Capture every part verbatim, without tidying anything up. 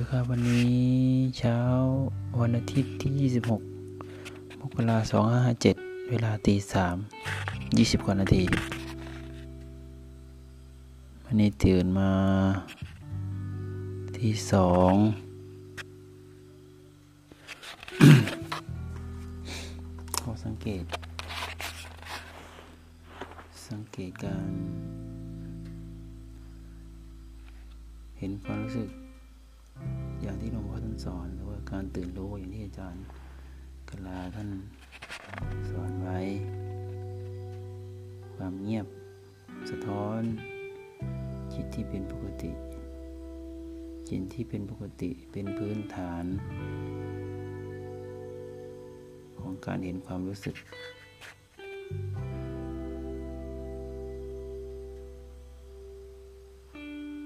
ด้วยครับวันนี้เช้าวันอาทิตย์ที่ยี่สิบหกมกราคมสองพันห้าร้อยห้าสิบเจ็ดเวลา ตีสามยี่สิบ กว่านาทีวันนี้ตื่นมาที่สอง เขาสังเกตสังเกตการเห็นความรู้สึกอย่างที่หลวงพ่อท่านสอนหรือว่าการตื่นรู้อย่างที่อาจารย์กลาท่านสอนไว้ความเงียบสะท้อนจิตที่เป็นปกติจิตที่เป็นปกติเป็นพื้นฐานของการเห็นความรู้สึก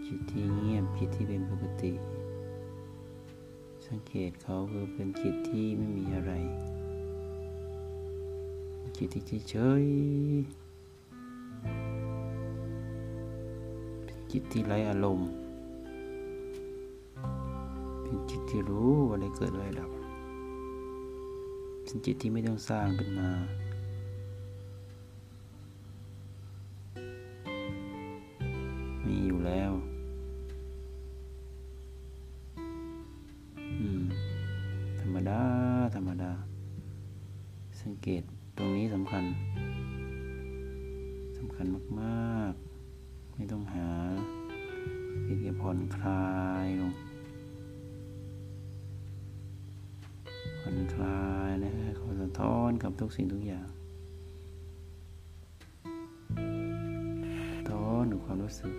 จิตที่เงียบจิตที่เป็นปกติสังเกตเขาคือเป็นจิตที่ไม่มีอะไรจิตที่เฉยเป็นจิตที่ไร้อารมณ์เป็นจิตที่รู้อะไรเกิดอะไรดับเป็นจิตที่ไม่ต้องสร้างขึ้นมามีอยู่แล้วธรรมดาธรรมดาสังเกตตรงนี้สำคัญสำคัญมากๆไม่ต้องหาเป็นแค่ผ่อนคลายลงผ่อนคลายนะฮะเขาสะท้อนกับทุกสิ่งทุกอย่างสะท้อนกับความรู้สึก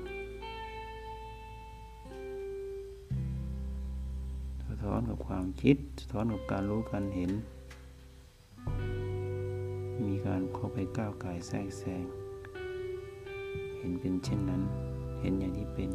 สะท้อนกับความคิดสะท้อนกับการรู้การเห็นมีการเข้าไปก้าวไกลแทรกแซงเห็นเป็นเช่นนั้นเห็นอย่างที่เป็น